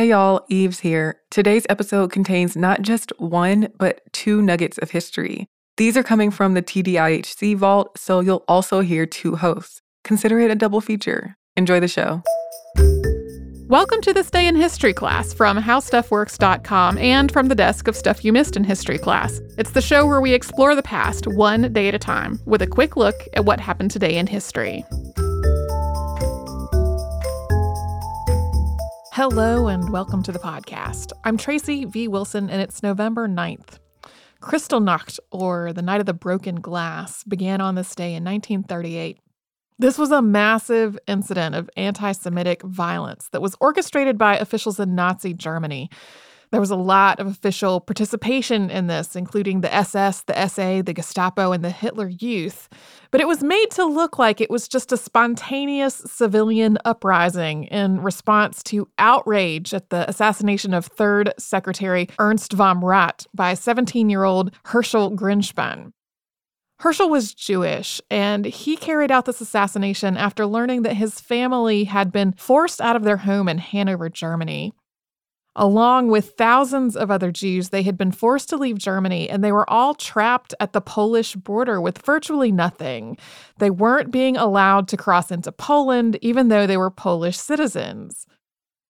Hey y'all, Eves here. Today's episode contains not just one, but two nuggets of history. These are coming from the TDIHC vault, so you'll also hear two hosts. Consider it a double feature. Enjoy the show. Welcome to This Day in History class from howstuffworks.com and from the desk of Stuff You Missed in History Class. It's the show where we explore the past one day at a time with a quick look at what happened today in history. Hello and welcome to the podcast. I'm Tracy V. Wilson and it's November 9th. Kristallnacht, or the Night of the Broken Glass, began on this day in 1938. This was a massive incident of anti-Semitic violence that was orchestrated by officials in Nazi Germany. There was a lot of official participation in this, including the SS, the SA, the Gestapo, and the Hitler Youth. But it was made to look like it was just a spontaneous civilian uprising in response to outrage at the assassination of Third Secretary Ernst von Rath by 17-year-old Herschel Grinspan. Herschel was Jewish, and he carried out this assassination after learning that his family had been forced out of their home in Hanover, Germany. Along with thousands of other Jews, they had been forced to leave Germany, and they were all trapped at the Polish border with virtually nothing. They weren't being allowed to cross into Poland, even though they were Polish citizens.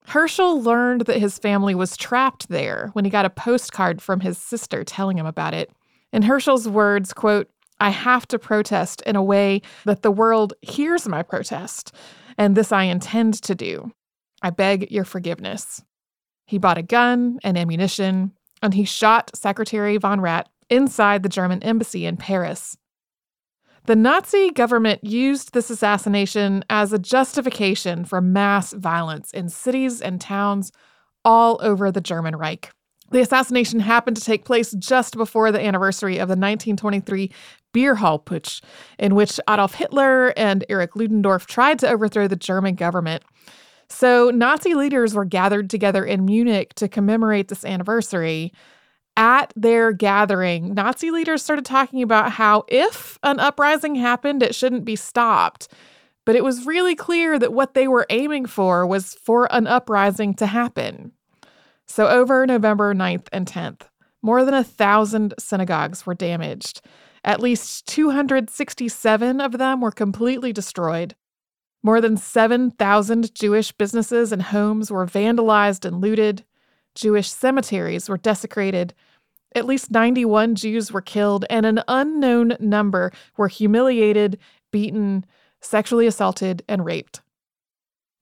Herschel learned that his family was trapped there when he got a postcard from his sister telling him about it. In Herschel's words, quote, "I have to protest in a way that the world hears my protest, and this I intend to do. I beg your forgiveness." He bought a gun and ammunition, and he shot Secretary von Rath inside the German embassy in Paris. The Nazi government used this assassination as a justification for mass violence in cities and towns all over the German Reich. The assassination happened to take place just before the anniversary of the 1923 Beer Hall Putsch, in which Adolf Hitler and Erich Ludendorff tried to overthrow the German government. So Nazi leaders were gathered together in Munich to commemorate this anniversary. At their gathering, Nazi leaders started talking about how if an uprising happened, it shouldn't be stopped. But it was really clear that what they were aiming for was for an uprising to happen. So over November 9th and 10th, more than 1,000 synagogues were damaged. At least 267 of them were completely destroyed. More than 7,000 Jewish businesses and homes were vandalized and looted. Jewish cemeteries were desecrated. At least 91 Jews were killed, and an unknown number were humiliated, beaten, sexually assaulted, and raped.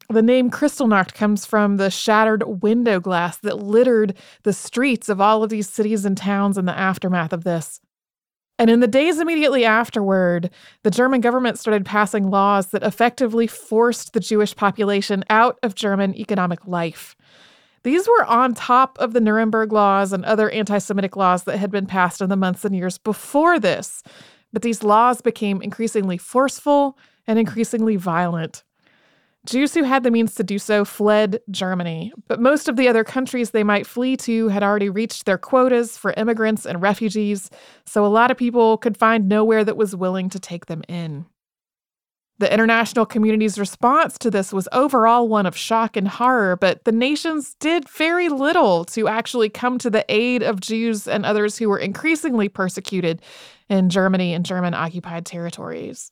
The name Kristallnacht comes from the shattered window glass that littered the streets of all of these cities and towns in the aftermath of this. And in the days immediately afterward, the German government started passing laws that effectively forced the Jewish population out of German economic life. These were on top of the Nuremberg laws and other anti-Semitic laws that had been passed in the months and years before this. But these laws became increasingly forceful and increasingly violent. Jews who had the means to do so fled Germany, but most of the other countries they might flee to had already reached their quotas for immigrants and refugees, so a lot of people could find nowhere that was willing to take them in. The international community's response to this was overall one of shock and horror, but the nations did very little to actually come to the aid of Jews and others who were increasingly persecuted in Germany and German-occupied territories.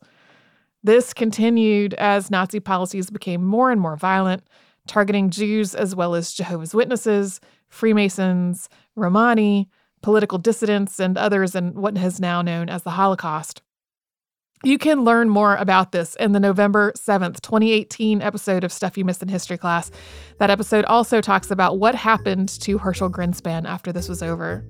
This continued as Nazi policies became more and more violent, targeting Jews as well as Jehovah's Witnesses, Freemasons, Romani, political dissidents, and others in what is now known as the Holocaust. You can learn more about this in the November 7th, 2018 episode of Stuff You Missed in History Class. That episode also talks about what happened to Herschel Grinspan after this was over.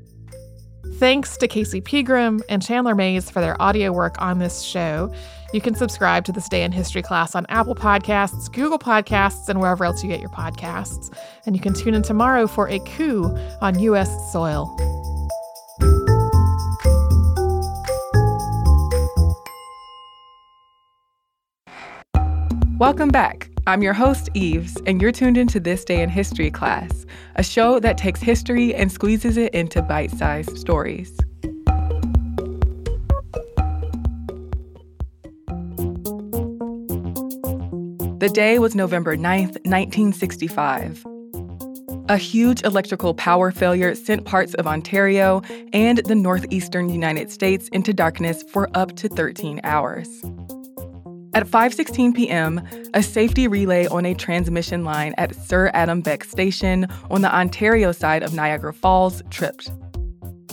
Thanks to Casey Pegram and Chandler Mays for their audio work on this show. You can subscribe to This Day in History Class on Apple Podcasts, Google Podcasts, and wherever else you get your podcasts. And you can tune in tomorrow for a coup on U.S. soil. Welcome back. I'm your host, Eves, and you're tuned into This Day in History Class, a show that takes history and squeezes it into bite-sized stories. The day was November 9th, 1965. A huge electrical power failure sent parts of Ontario and the northeastern United States into darkness for up to 13 hours. At 5:16 p.m., a safety relay on a transmission line at Sir Adam Beck Station on the Ontario side of Niagara Falls tripped.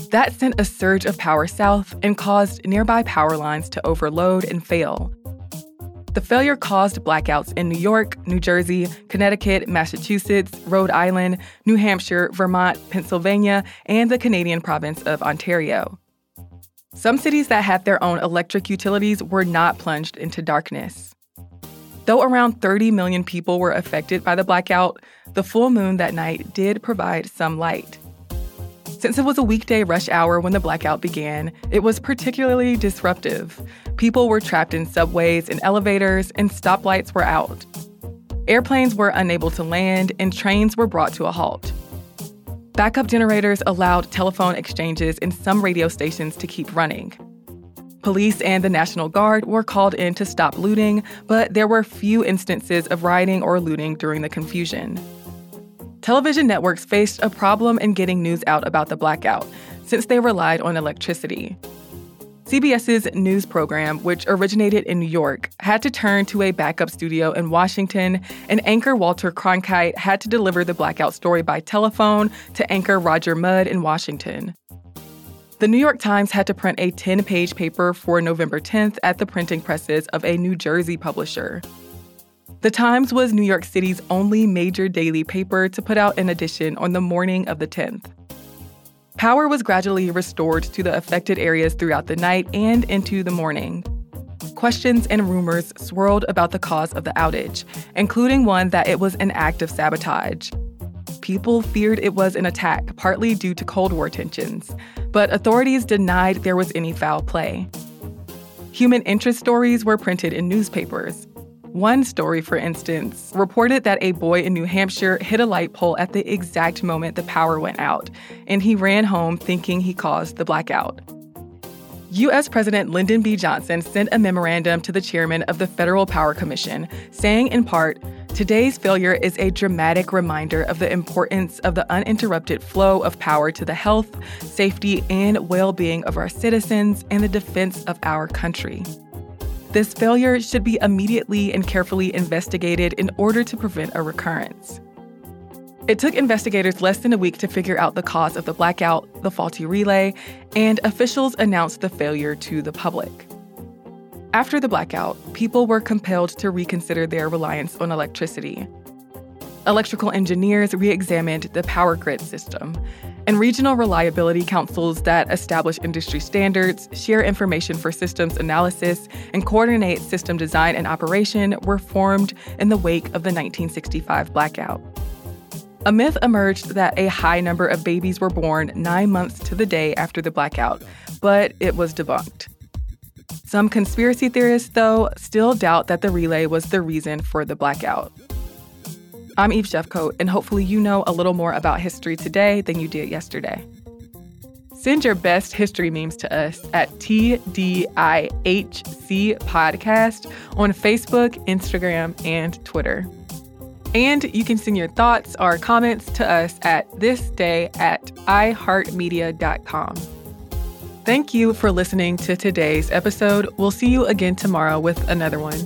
That sent a surge of power south and caused nearby power lines to overload and fail. The failure caused blackouts in New York, New Jersey, Connecticut, Massachusetts, Rhode Island, New Hampshire, Vermont, Pennsylvania, and the Canadian province of Ontario. Some cities that had their own electric utilities were not plunged into darkness. Though around 30 million people were affected by the blackout, the full moon that night did provide some light. Since it was a weekday rush hour when the blackout began, it was particularly disruptive. People were trapped in subways and elevators, and stoplights were out. Airplanes were unable to land, and trains were brought to a halt. Backup generators allowed telephone exchanges and some radio stations to keep running. Police and the National Guard were called in to stop looting, but there were few instances of rioting or looting during the confusion. Television networks faced a problem in getting news out about the blackout, since they relied on electricity. CBS's news program, which originated in New York, had to turn to a backup studio in Washington, and anchor Walter Cronkite had to deliver the blackout story by telephone to anchor Roger Mudd in Washington. The New York Times had to print a 10-page paper for November 10th at the printing presses of a New Jersey publisher. The Times was New York City's only major daily paper to put out an edition on the morning of the 10th. Power was gradually restored to the affected areas throughout the night and into the morning. Questions and rumors swirled about the cause of the outage, including one that it was an act of sabotage. People feared it was an attack, partly due to Cold War tensions, but authorities denied there was any foul play. Human interest stories were printed in newspapers. One story, for instance, reported that a boy in New Hampshire hit a light pole at the exact moment the power went out, and he ran home thinking he caused the blackout. U.S. President Lyndon B. Johnson sent a memorandum to the chairman of the Federal Power Commission, saying in part, "Today's failure is a dramatic reminder of the importance of the uninterrupted flow of power to the health, safety, and well-being of our citizens and the defense of our country. This failure should be immediately and carefully investigated in order to prevent a recurrence." It took investigators less than a week to figure out the cause of the blackout, the faulty relay, and officials announced the failure to the public. After the blackout, people were compelled to reconsider their reliance on electricity. Electrical engineers re-examined the power grid system, and regional reliability councils that establish industry standards, share information for systems analysis, and coordinate system design and operation were formed in the wake of the 1965 blackout. A myth emerged that a high number of babies were born 9 months to the day after the blackout, but it was debunked. Some conspiracy theorists, though, still doubt that the relay was the reason for the blackout. I'm Eve Jeffcoat, and hopefully you know a little more about history today than you did yesterday. Send your best history memes to us at TDIHC Podcast on Facebook, Instagram, and Twitter. And you can send your thoughts or comments to us at thisday@iheartmedia.com. Thank you for listening to today's episode. We'll see you again tomorrow with another one.